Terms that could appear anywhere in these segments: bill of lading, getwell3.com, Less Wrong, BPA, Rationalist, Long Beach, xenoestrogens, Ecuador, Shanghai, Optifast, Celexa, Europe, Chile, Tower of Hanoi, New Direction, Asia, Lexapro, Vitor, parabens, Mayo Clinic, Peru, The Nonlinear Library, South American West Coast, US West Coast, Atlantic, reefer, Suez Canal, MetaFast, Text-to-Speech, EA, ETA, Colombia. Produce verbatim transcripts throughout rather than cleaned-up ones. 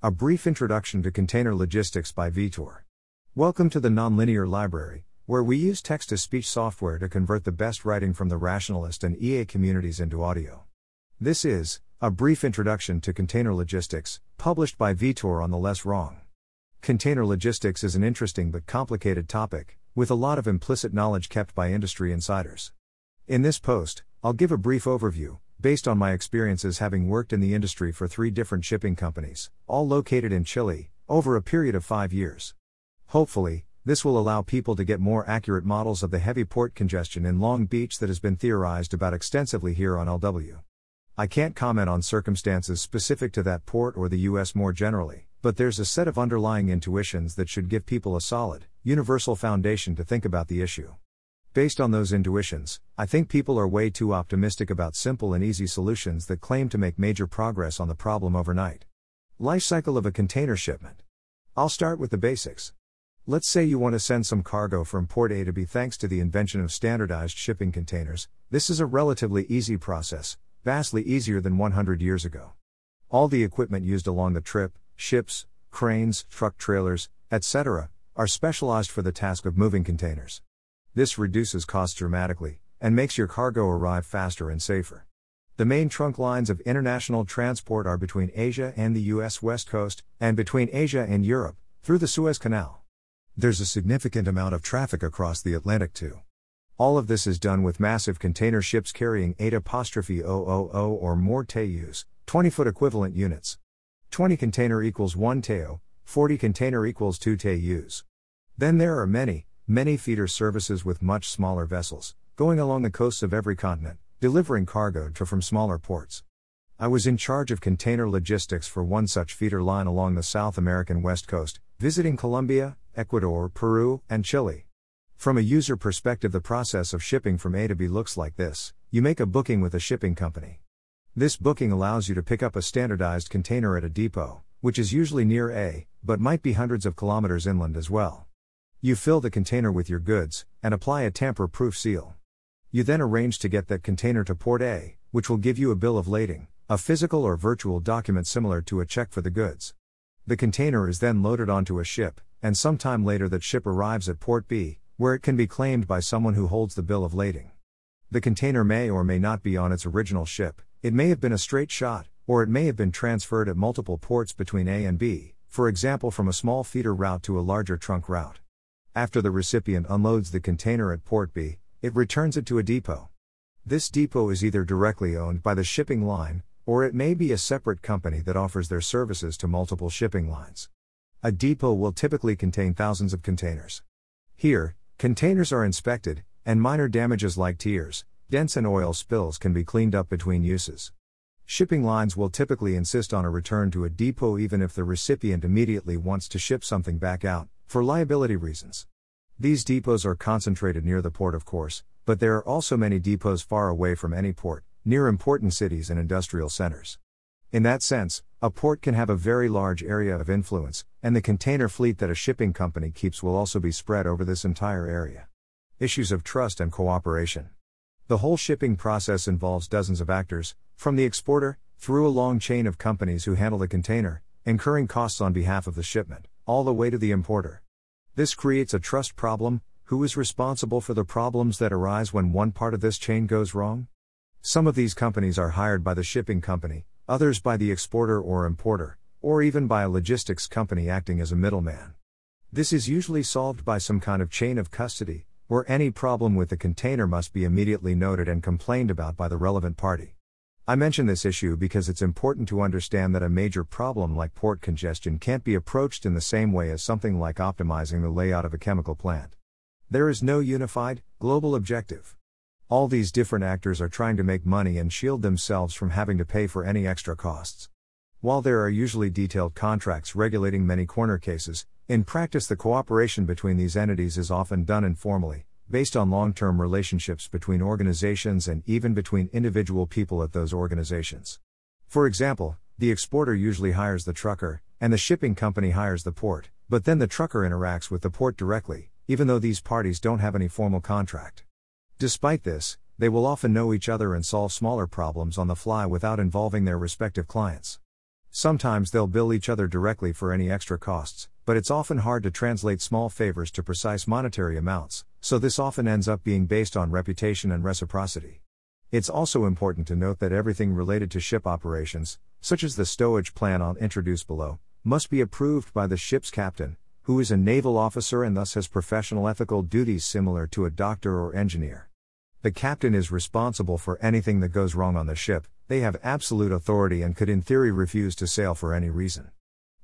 A brief introduction to container logistics by Vitor. Welcome to the Nonlinear Library, where we use text-to-speech software to convert the best writing from the rationalist and E A communities into audio. This is A Brief Introduction to Container Logistics, published by Vitor on the Less Wrong. Container logistics is an interesting but complicated topic, with a lot of implicit knowledge kept by industry insiders. In this post, I'll give a brief overview, based on my experiences having worked in the industry for three different shipping companies, all located in Chile, over a period of five years. Hopefully, this will allow people to get more accurate models of the heavy port congestion in Long Beach that has been theorized about extensively here on L W. I can't comment on circumstances specific to that port or the U S more generally, but there's a set of underlying intuitions that should give people a solid, universal foundation to think about the issue. Based on those intuitions, I think people are way too optimistic about simple and easy solutions that claim to make major progress on the problem overnight. Life cycle of a container shipment. I'll start with the basics. Let's say you want to send some cargo from port A to B thanks to the invention of standardized shipping containers. This is a relatively easy process, vastly easier than one hundred years ago. All the equipment used along the trip, ships, cranes, truck trailers, et cetera, are specialized for the task of moving containers. This reduces costs dramatically, and makes your cargo arrive faster and safer. The main trunk lines of international transport are between Asia and the U S West Coast, and between Asia and Europe, through the Suez Canal. There's a significant amount of traffic across the Atlantic too. All of this is done with massive container ships carrying eight thousand or more T E Us, twenty-foot equivalent units. twenty container equals one T E U, forty container equals two T E Us. Then there are many, Many feeder services with much smaller vessels, going along the coasts of every continent, delivering cargo to from smaller ports. I was in charge of container logistics for one such feeder line along the South American West Coast, visiting Colombia, Ecuador, Peru, and Chile. From a user perspective, the process of shipping from A to B looks like this. You make a booking with a shipping company. This booking allows you to pick up a standardized container at a depot, which is usually near A, but might be hundreds of kilometers inland as well. You fill the container with your goods, and apply a tamper-proof seal. You then arrange to get that container to port A, which will give you a bill of lading, a physical or virtual document similar to a check for the goods. The container is then loaded onto a ship, and sometime later that ship arrives at port B, where it can be claimed by someone who holds the bill of lading. The container may or may not be on its original ship, it may have been a straight shot, or it may have been transferred at multiple ports between A and B, for example from a small feeder route to a larger trunk route. After the recipient unloads the container at port B, it returns it to a depot. This depot is either directly owned by the shipping line, or it may be a separate company that offers their services to multiple shipping lines. A depot will typically contain thousands of containers. Here, containers are inspected, and minor damages like tears, dents and oil spills can be cleaned up between uses. Shipping lines will typically insist on a return to a depot even if the recipient immediately wants to ship something back out, for liability reasons. These depots are concentrated near the port, of course, but there are also many depots far away from any port, near important cities and industrial centers. In that sense, a port can have a very large area of influence, and the container fleet that a shipping company keeps will also be spread over this entire area. Issues of trust and cooperation. The whole shipping process involves dozens of actors, from the exporter, through a long chain of companies who handle the container, incurring costs on behalf of the shipment, all the way to the importer. This creates a trust problem. Who is responsible for the problems that arise when one part of this chain goes wrong? Some of these companies are hired by the shipping company, others by the exporter or importer, or even by a logistics company acting as a middleman. This is usually solved by some kind of chain of custody, where any problem with the container must be immediately noted and complained about by the relevant party. I mention this issue because it's important to understand that a major problem like port congestion can't be approached in the same way as something like optimizing the layout of a chemical plant. There is no unified, global objective. All these different actors are trying to make money and shield themselves from having to pay for any extra costs. While there are usually detailed contracts regulating many corner cases, in practice the cooperation between these entities is often done informally, based on long-term relationships between organizations and even between individual people at those organizations. For example, the exporter usually hires the trucker, and the shipping company hires the port, but then the trucker interacts with the port directly, even though these parties don't have any formal contract. Despite this, they will often know each other and solve smaller problems on the fly without involving their respective clients. Sometimes they'll bill each other directly for any extra costs, but it's often hard to translate small favors to precise monetary amounts, so this often ends up being based on reputation and reciprocity. It's also important to note that everything related to ship operations, such as the stowage plan I'll introduce below, must be approved by the ship's captain, who is a naval officer and thus has professional ethical duties similar to a doctor or engineer. The captain is responsible for anything that goes wrong on the ship. They have absolute authority and could in theory refuse to sail for any reason.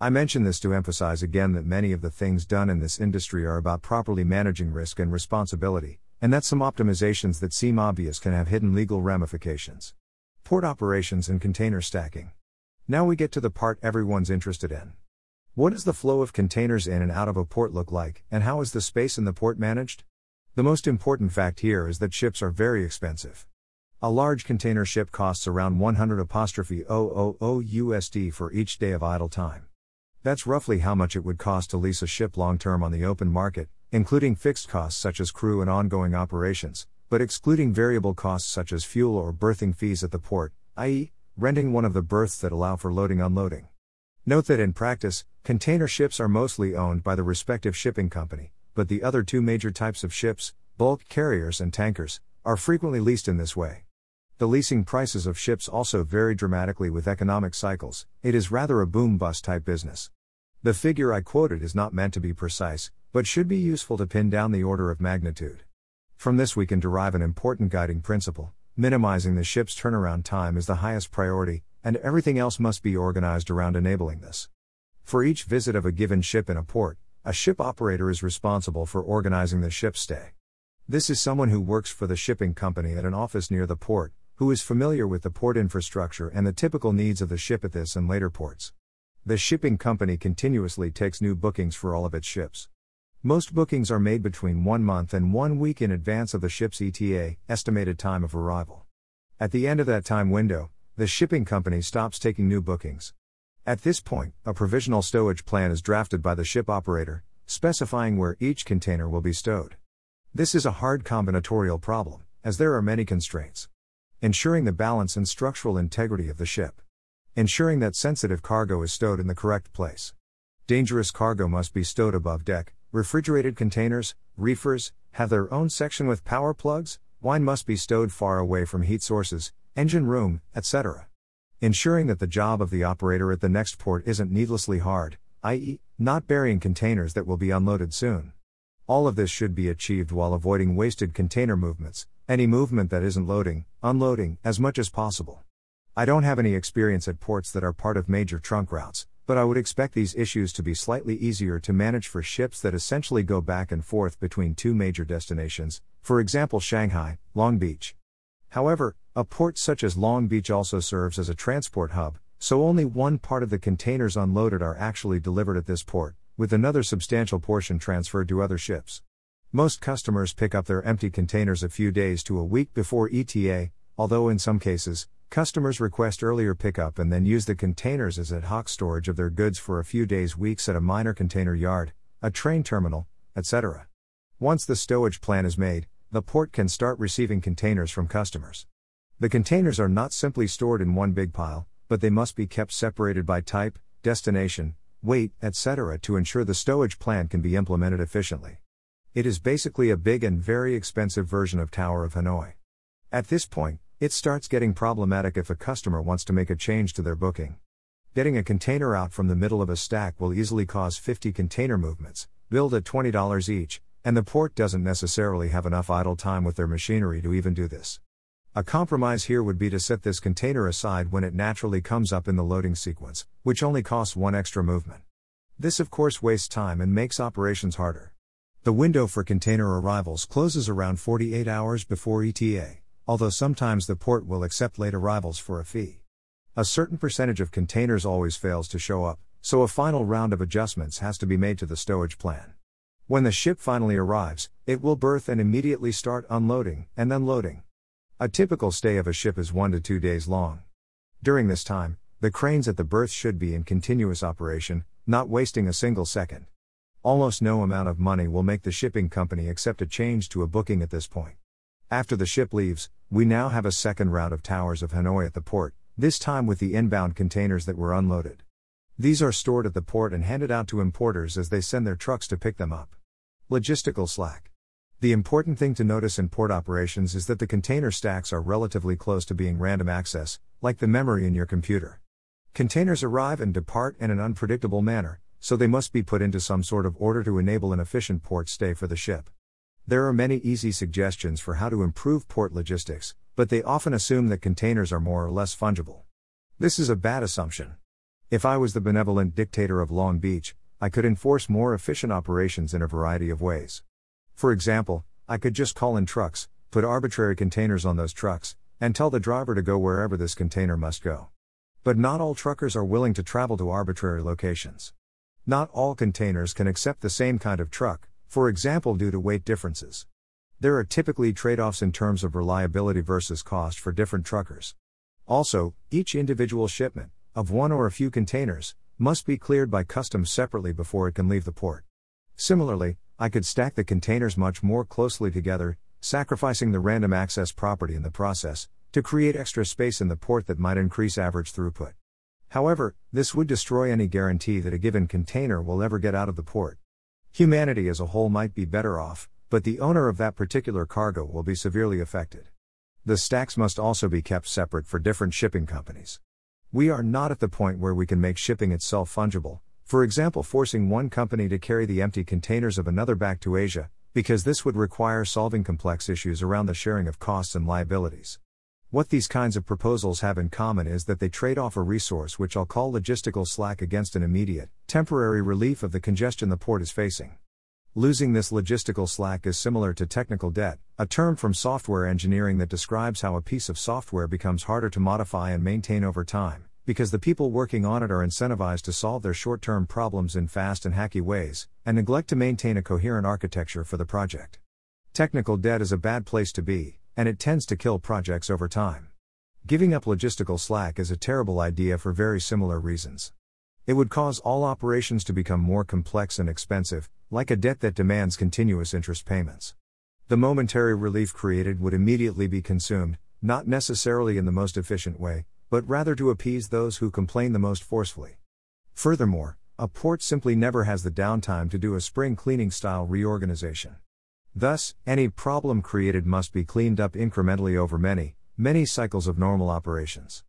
I mention this to emphasize again that many of the things done in this industry are about properly managing risk and responsibility, and that some optimizations that seem obvious can have hidden legal ramifications. Port operations and container stacking. Now we get to the part everyone's interested in. What does the flow of containers in and out of a port look like, and how is the space in the port managed? The most important fact here is that ships are very expensive. A large container ship costs around one hundred thousand U S D for each day of idle time. That's roughly how much it would cost to lease a ship long-term on the open market, including fixed costs such as crew and ongoing operations, but excluding variable costs such as fuel or berthing fees at the port, that is, renting one of the berths that allow for loading-unloading. Note that in practice, container ships are mostly owned by the respective shipping company, but the other two major types of ships, bulk carriers and tankers, are frequently leased in this way. The leasing prices of ships also vary dramatically with economic cycles. It is rather a boom-bust type business. The figure I quoted is not meant to be precise, but should be useful to pin down the order of magnitude. From this we can derive an important guiding principle: minimizing the ship's turnaround time is the highest priority, and everything else must be organized around enabling this. For each visit of a given ship in a port, a ship operator is responsible for organizing the ship's stay. This is someone who works for the shipping company at an office near the port, who is familiar with the port infrastructure and the typical needs of the ship at this and later ports. The shipping company continuously takes new bookings for all of its ships. Most bookings are made between one month and one week in advance of the ship's E T A, estimated time of arrival. At the end of that time window, the shipping company stops taking new bookings. At this point, a provisional stowage plan is drafted by the ship operator, specifying where each container will be stowed. This is a hard combinatorial problem, as there are many constraints. Ensuring the balance and structural integrity of the ship. Ensuring that sensitive cargo is stowed in the correct place. Dangerous cargo must be stowed above deck. Refrigerated containers, reefers, have their own section with power plugs. Wine must be stowed far away from heat sources, engine room, et cetera. Ensuring that the job of the operator at the next port isn't needlessly hard, that is, not burying containers that will be unloaded soon. All of this should be achieved while avoiding wasted container movements, any movement that isn't loading, unloading, as much as possible. I don't have any experience at ports that are part of major trunk routes, but I would expect these issues to be slightly easier to manage for ships that essentially go back and forth between two major destinations, for example Shanghai, Long Beach. However, a port such as Long Beach also serves as a transport hub, so only one part of the containers unloaded are actually delivered at this port, with another substantial portion transferred to other ships. Most customers pick up their empty containers a few days to a week before E T A, although in some cases, customers request earlier pickup and then use the containers as ad hoc storage of their goods for a few days, weeks at a minor container yard, a train terminal, et cetera. Once the stowage plan is made, the port can start receiving containers from customers. The containers are not simply stored in one big pile, but they must be kept separated by type, destination, weight, et cetera to ensure the stowage plan can be implemented efficiently. It is basically a big and very expensive version of Tower of Hanoi. At this point, it starts getting problematic if a customer wants to make a change to their booking. Getting a container out from the middle of a stack will easily cause fifty container movements, billed at twenty dollars each, and the port doesn't necessarily have enough idle time with their machinery to even do this. A compromise here would be to set this container aside when it naturally comes up in the loading sequence, which only costs one extra movement. This of course wastes time and makes operations harder. The window for container arrivals closes around forty-eight hours before E T A, although sometimes the port will accept late arrivals for a fee. A certain percentage of containers always fails to show up, so a final round of adjustments has to be made to the stowage plan. When the ship finally arrives, it will berth and immediately start unloading and then loading. A typical stay of a ship is one to two days long. During this time, the cranes at the berth should be in continuous operation, not wasting a single second. Almost no amount of money will make the shipping company accept a change to a booking at this point. After the ship leaves, we now have a second round of Towers of Hanoi at the port, this time with the inbound containers that were unloaded. These are stored at the port and handed out to importers as they send their trucks to pick them up. Logistical slack. The important thing to notice in port operations is that the container stacks are relatively close to being random access, like the memory in your computer. Containers arrive and depart in an unpredictable manner, so they must be put into some sort of order to enable an efficient port stay for the ship. There are many easy suggestions for how to improve port logistics, but they often assume that containers are more or less fungible. This is a bad assumption. If I was the benevolent dictator of Long Beach, I could enforce more efficient operations in a variety of ways. For example, I could just call in trucks, put arbitrary containers on those trucks, and tell the driver to go wherever this container must go. But not all truckers are willing to travel to arbitrary locations. Not all containers can accept the same kind of truck, for example due to weight differences. There are typically trade-offs in terms of reliability versus cost for different truckers. Also, each individual shipment, of one or a few containers, must be cleared by customs separately before it can leave the port. Similarly, I could stack the containers much more closely together, sacrificing the random access property in the process, to create extra space in the port that might increase average throughput. However, this would destroy any guarantee that a given container will ever get out of the port. Humanity as a whole might be better off, but the owner of that particular cargo will be severely affected. The stacks must also be kept separate for different shipping companies. We are not at the point where we can make shipping itself fungible, for example forcing one company to carry the empty containers of another back to Asia, because this would require solving complex issues around the sharing of costs and liabilities. What these kinds of proposals have in common is that they trade off a resource which I'll call logistical slack against an immediate, temporary relief of the congestion the port is facing. Losing this logistical slack is similar to technical debt, a term from software engineering that describes how a piece of software becomes harder to modify and maintain over time, because the people working on it are incentivized to solve their short-term problems in fast and hacky ways, and neglect to maintain a coherent architecture for the project. Technical debt is a bad place to be, and it tends to kill projects over time. Giving up logistical slack is a terrible idea for very similar reasons. It would cause all operations to become more complex and expensive, like a debt that demands continuous interest payments. The momentary relief created would immediately be consumed, not necessarily in the most efficient way, but rather to appease those who complain the most forcefully. Furthermore, a port simply never has the downtime to do a spring cleaning style reorganization. Thus, any problem created must be cleaned up incrementally over many, many cycles of normal operations.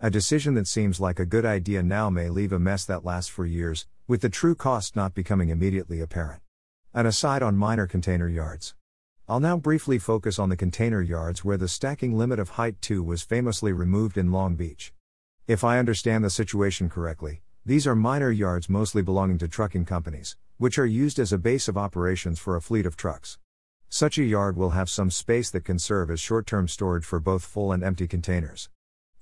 A decision that seems like a good idea now may leave a mess that lasts for years, with the true cost not becoming immediately apparent. An aside on minor container yards. I'll now briefly focus on the container yards where the stacking limit of height two was famously removed in Long Beach. If I understand the situation correctly, these are minor yards mostly belonging to trucking companies, which are used as a base of operations for a fleet of trucks. Such a yard will have some space that can serve as short-term storage for both full and empty containers.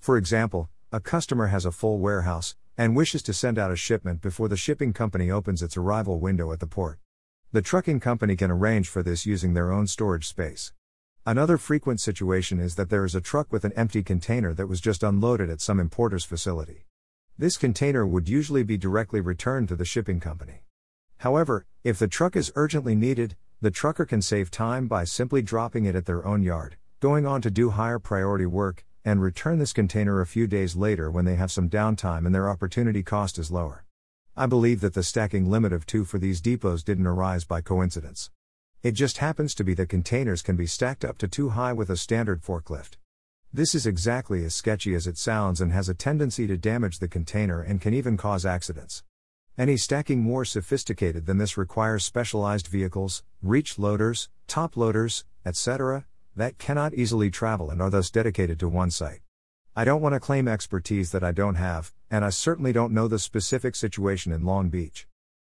For example, a customer has a full warehouse, and wishes to send out a shipment before the shipping company opens its arrival window at the port. The trucking company can arrange for this using their own storage space. Another frequent situation is that there is a truck with an empty container that was just unloaded at some importer's facility. This container would usually be directly returned to the shipping company. However, if the truck is urgently needed, the trucker can save time by simply dropping it at their own yard, going on to do higher priority work, and return this container a few days later when they have some downtime and their opportunity cost is lower. I believe that the stacking limit of two for these depots didn't arise by coincidence. It just happens to be that containers can be stacked up to too high with a standard forklift. This is exactly as sketchy as it sounds and has a tendency to damage the container and can even cause accidents. Any stacking more sophisticated than this requires specialized vehicles, reach loaders, top loaders, et cetera, that cannot easily travel and are thus dedicated to one site. I don't want to claim expertise that I don't have, and I certainly don't know the specific situation in Long Beach.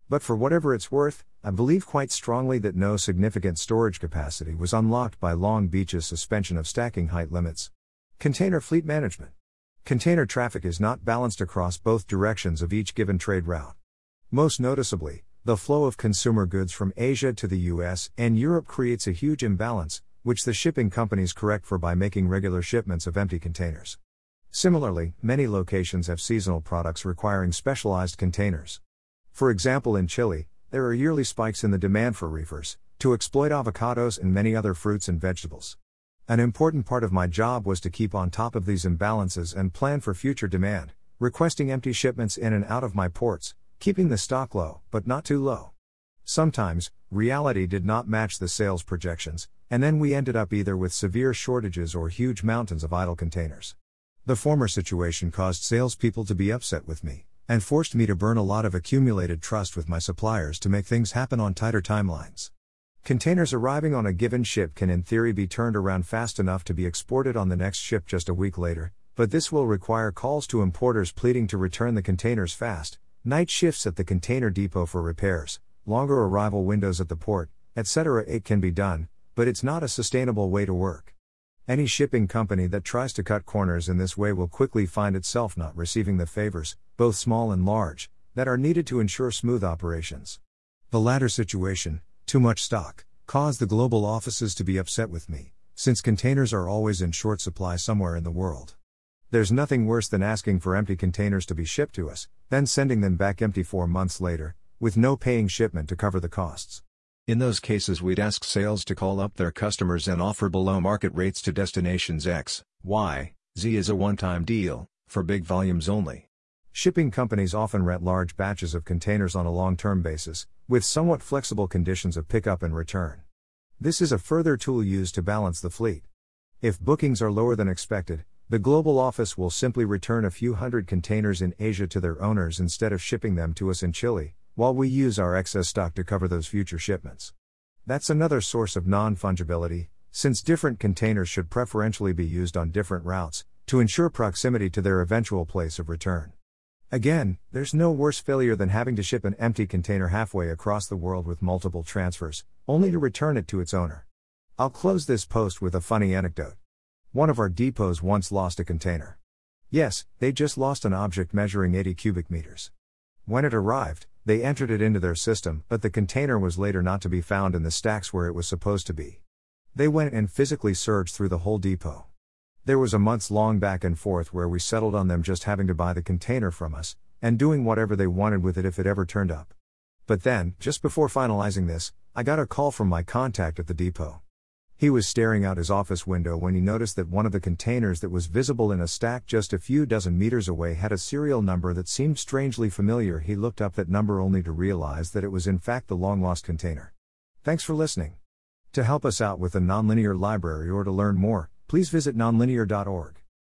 But for whatever it's worth, I believe quite strongly that no significant storage capacity was unlocked by Long Beach's suspension of stacking height limits. Container fleet management. Container traffic is not balanced across both directions of each given trade route. Most noticeably, the flow of consumer goods from Asia to the U S and Europe creates a huge imbalance, which the shipping companies correct for by making regular shipments of empty containers. Similarly, many locations have seasonal products requiring specialized containers. For example, in Chile, there are yearly spikes in the demand for reefers, to exploit avocados and many other fruits and vegetables. An important part of my job was to keep on top of these imbalances and plan for future demand, requesting empty shipments in and out of my ports, keeping the stock low, but not too low. Sometimes, reality did not match the sales projections, and then we ended up either with severe shortages or huge mountains of idle containers. The former situation caused salespeople to be upset with me, and forced me to burn a lot of accumulated trust with my suppliers to make things happen on tighter timelines. Containers arriving on a given ship can in theory be turned around fast enough to be exported on the next ship just a week later, but this will require calls to importers pleading to return the containers fast, night shifts at the container depot for repairs, longer arrival windows at the port, et cetera. It can be done, but it's not a sustainable way to work. Any shipping company that tries to cut corners in this way will quickly find itself not receiving the favors, both small and large, that are needed to ensure smooth operations. The latter situation, too much stock, caused the global offices to be upset with me, since containers are always in short supply somewhere in the world. There's nothing worse than asking for empty containers to be shipped to us, then sending them back empty four months later, with no paying shipment to cover the costs. In those cases, we'd ask sales to call up their customers and offer below market rates to destinations X, Y, Z as a one-time deal, for big volumes only. Shipping companies often rent large batches of containers on a long-term basis, with somewhat flexible conditions of pickup and return. This is a further tool used to balance the fleet. If bookings are lower than expected, the global office will simply return a few hundred containers in Asia to their owners instead of shipping them to us in Chile, while we use our excess stock to cover those future shipments. That's another source of non-fungibility, since different containers should preferentially be used on different routes, to ensure proximity to their eventual place of return. Again, there's no worse failure than having to ship an empty container halfway across the world with multiple transfers, only to return it to its owner. I'll close this post with a funny anecdote. One of our depots once lost a container. Yes, they just lost an object measuring eighty cubic meters. When it arrived, they entered it into their system, but the container was later not to be found in the stacks where it was supposed to be. They went and physically surged through the whole depot. There was a months-long back and forth where we settled on them just having to buy the container from us, and doing whatever they wanted with it if it ever turned up. But then, just before finalizing this, I got a call from my contact at the depot. He was staring out his office window when he noticed that one of the containers that was visible in a stack just a few dozen meters away had a serial number that seemed strangely familiar. He looked up that number only to realize that it was in fact the long-lost container. Thanks for listening. To help us out with the Nonlinear Library or to learn more, please visit nonlinear dot org.